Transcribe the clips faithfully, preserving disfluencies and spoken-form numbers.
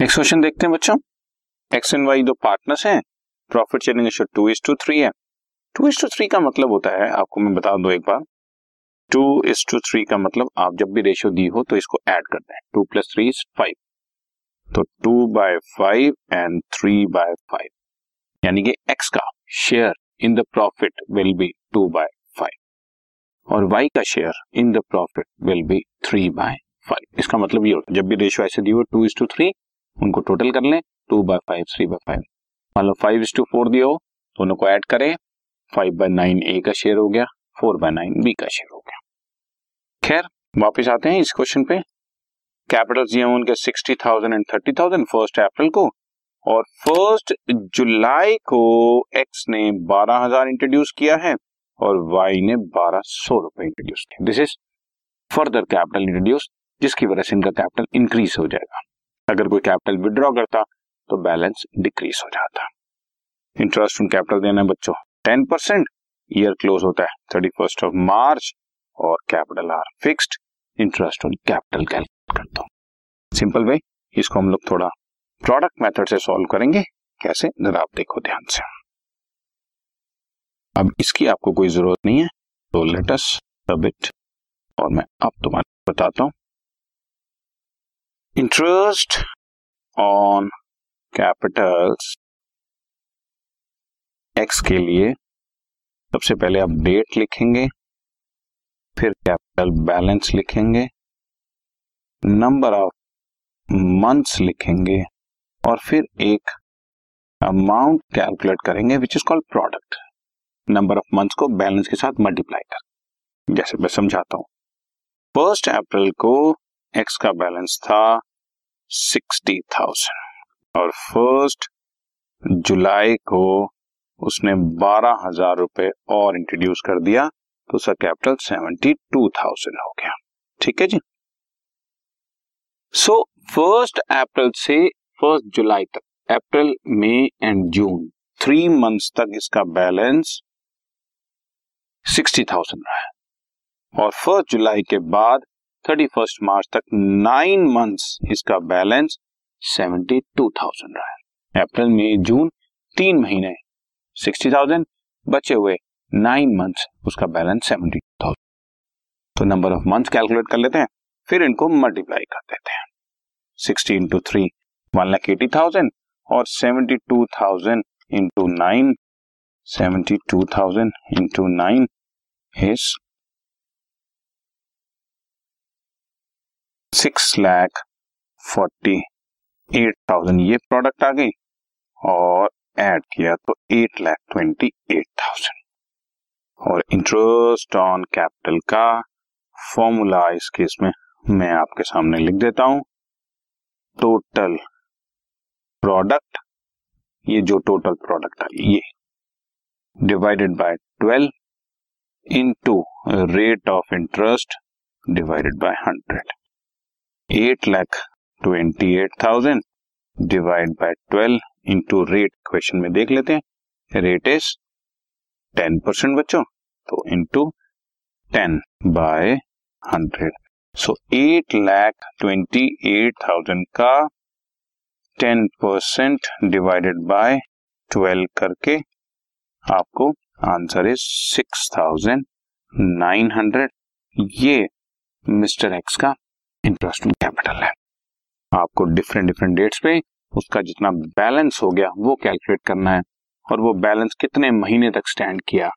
Next question देखते हैं बच्चों, एक्स एंड वाई दो पार्टनर्स हैं, profit sharing ratio two is to three है। टू इज टू थ्री का मतलब होता है, आपको मैं बता दूं एक बार, टू इज टू थ्री का मतलब आप जब भी रेशियो दी हो तो इसको ऐड करते हैं, two plus three is five, तो two by five and three by five, यानी कि एक्स का share in the profit will be two by five और वाई का share in the profit will be three by five. इसका मतलब ये होता है जब भी रेशियो ऐसे दी हो टू इज टू थ्री, उनको टोटल कर लें, two by five, three by five, मतलब फाइव इज टू फोर दिया हो तो उनको ऐड करें, फाइव बाय नाइन ए का शेयर हो गया, फोर बाय नाइन बी का शेयर हो गया। खैर वापस आते हैं इस क्वेश्चन पे, कैपिटल्स दिए हैं उनके sixty thousand and thirty thousand first April को, और फर्स्ट जुलाई को एक्स ने बारह हजार इंट्रोड्यूस किया है और वाई ने बारह सौ रुपए इंट्रोड्यूस किया। This is further capital introduce, जिसकी वजह से इनका कैपिटल इंक्रीज हो जाएगा। अगर कोई कैपिटल विड्रॉ करता तो बैलेंस डिक्रीज हो जाता। इंटरेस्ट ऑन कैपिटल देना है बच्चों टेन परसेंट, ईयर क्लोज होता है थर्टी फर्स्ट ऑफ मार्च और capital are fixed. Interest on capital calculate करता हूं सिंपल वे, इसको हम लोग थोड़ा प्रोडक्ट मेथड से सॉल्व करेंगे, कैसे जरा आप देखो ध्यान से। अब इसकी आपको कोई जरूरत नहीं है तो लेट अस सब इट, और मैं अब तुम्हारे बताता हूं इंटरेस्ट ऑन कैपिटल्स एक्स के लिए। सबसे पहले आप डेट लिखेंगे, फिर कैपिटल बैलेंस लिखेंगे, नंबर ऑफ मंथ्स लिखेंगे और फिर एक अमाउंट कैलकुलेट करेंगे which is called product. Number of months को बैलेंस के साथ मल्टीप्लाई कर, जैसे मैं समझाता हूं, फर्स्ट अप्रैल को एक्स का बैलेंस था सिक्सटी थाउजेंड और फर्स्ट जुलाई को उसने बारह हजार रुपए और इंट्रोड्यूस कर दिया तो उसका कैपिटल सेवेंटी टू थाउजेंड हो गया। ठीक है जी। सो फर्स्ट अप्रैल से फर्स्ट जुलाई तक, April May and June, three months तक इसका बैलेंस सिक्सटी थाउजेंड रहा है और फर्स्ट जुलाई के बाद थर्टी फर्स्ट मार्च तक नाइन मंथ्स इसका बैलेंस सेवेंटी टू थाउजेंड रहा है। अप्रैल मई जून तीन महीने सिक्सटी थाउजेंड, बचे हुए नाइन मंथ्स उसका बैलेंस सेवेंटी टू थाउजेंड। तो नंबर ऑफ मंथ्स कैलकुलेट कर लेते हैं, फिर इनको मल्टीप्लाई कर देते हैं, sixty into three one lakh eighty thousand और seventy two thousand into nine, seventy two thousand into nine is six lakh forty eight thousand. ये प्रोडक्ट आ गई और ऐड किया तो eight lakh twenty eight thousand. और इंटरेस्ट ऑन कैपिटल का फॉर्मूला इस केस में मैं आपके सामने लिख देता हूं, टोटल प्रोडक्ट, ये जो टोटल प्रोडक्ट आई ये divided by twelve into rate of interest divided by hundred, eight lakh twenty eight thousand divide by twelve into rate. Question में देख लेते हैं, रेट इज टेन परसेंट बच्चों, तो into ten by hundred, so eight lakh twenty eight thousand का ten percent divided by twelve करके आपको answer is six thousand nine hundred. ये मिस्टर एक्स का इंटरेस्ट ऑन कैपिटल है। आपको डिफरेंट डिफरेंट डेट्स पे उसका जितना बैलेंस हो गया वो कैलकुलेट करना है और वो बैलेंस कितने महीने तक स्टैंड किया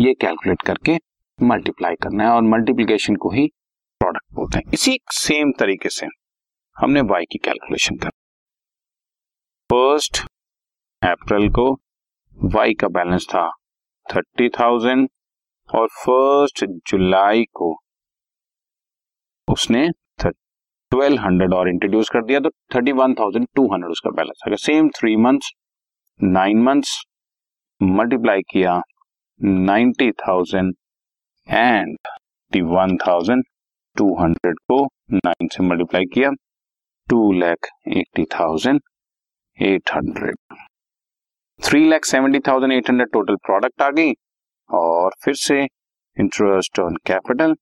ये कैलकुलेट करके मल्टीप्लाई करना है, और मल्टीप्लिकेशन को ही प्रोडक्ट बोलते हैं। इसी सेम तरीके से हमने वाई की कैलकुलेशन कर, फर्स्ट अप्रैल को वाई का बैलेंस था थर्टी थाउजेंड और फर्स्ट जुलाई को उसने ट्वेल्व हंड्रेड और इंट्रोड्यूस कर दिया तो thirty one thousand two hundred उसका बैलेंस। अगर same three months nine months multiply किया ninety thousand and one thousand two hundred को नाइन से मल्टीप्लाई किया two lakh eighty thousand eight hundred, three lakh seventy thousand eight hundred total product आ गई और फिर से interest on capital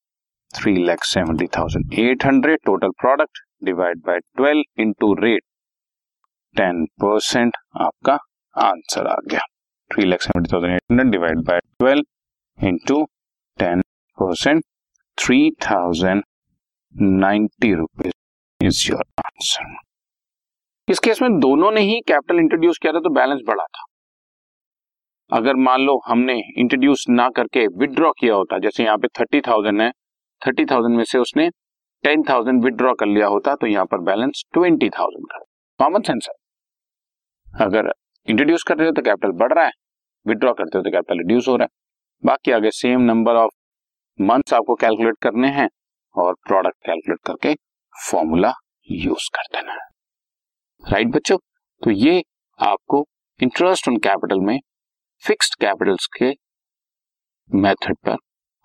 three lakh seventy thousand eight hundred total product divide by twelve into rate ten percent आपका आंसर आ गया। Three lakh seventy thousand eight hundred divide by twelve into ten percent three thousand ninety rupees is your answer. इस case में दोनों ने ही capital introduce किया था तो बैलेंस बढ़ा था। अगर मान लो हमने इंट्रोड्यूस ना करके विदड्रॉ किया होता, जैसे यहाँ पे थर्टी थाउजेंड है, थर्टी थाउजेंड में से उसने टेन थाउजेंड विदड्रॉ कर लिया होता तो यहाँ पर बैलेंस ट्वेंटी थाउजेंड था। कॉमन सेंस है, अगर इंट्रोड्यूस कर रहे हो तो कैपिटल बढ़ रहा है, विदड्रॉ करते हो तो कैपिटल रिड्यूस हो रहा है। बाकी आगे सेम नंबर ऑफ मंथ्स आपको कैलकुलेट करने हैं और प्रोडक्ट कैलकुलेट करके फॉर्मूला यूज कर देना है। राइट बच्चों, तो ये आपको इंटरेस्ट ऑन कैपिटल में फिक्स्ड कैपिटल्स के मेथड पर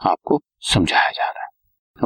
आपको समझाया जा रहा है।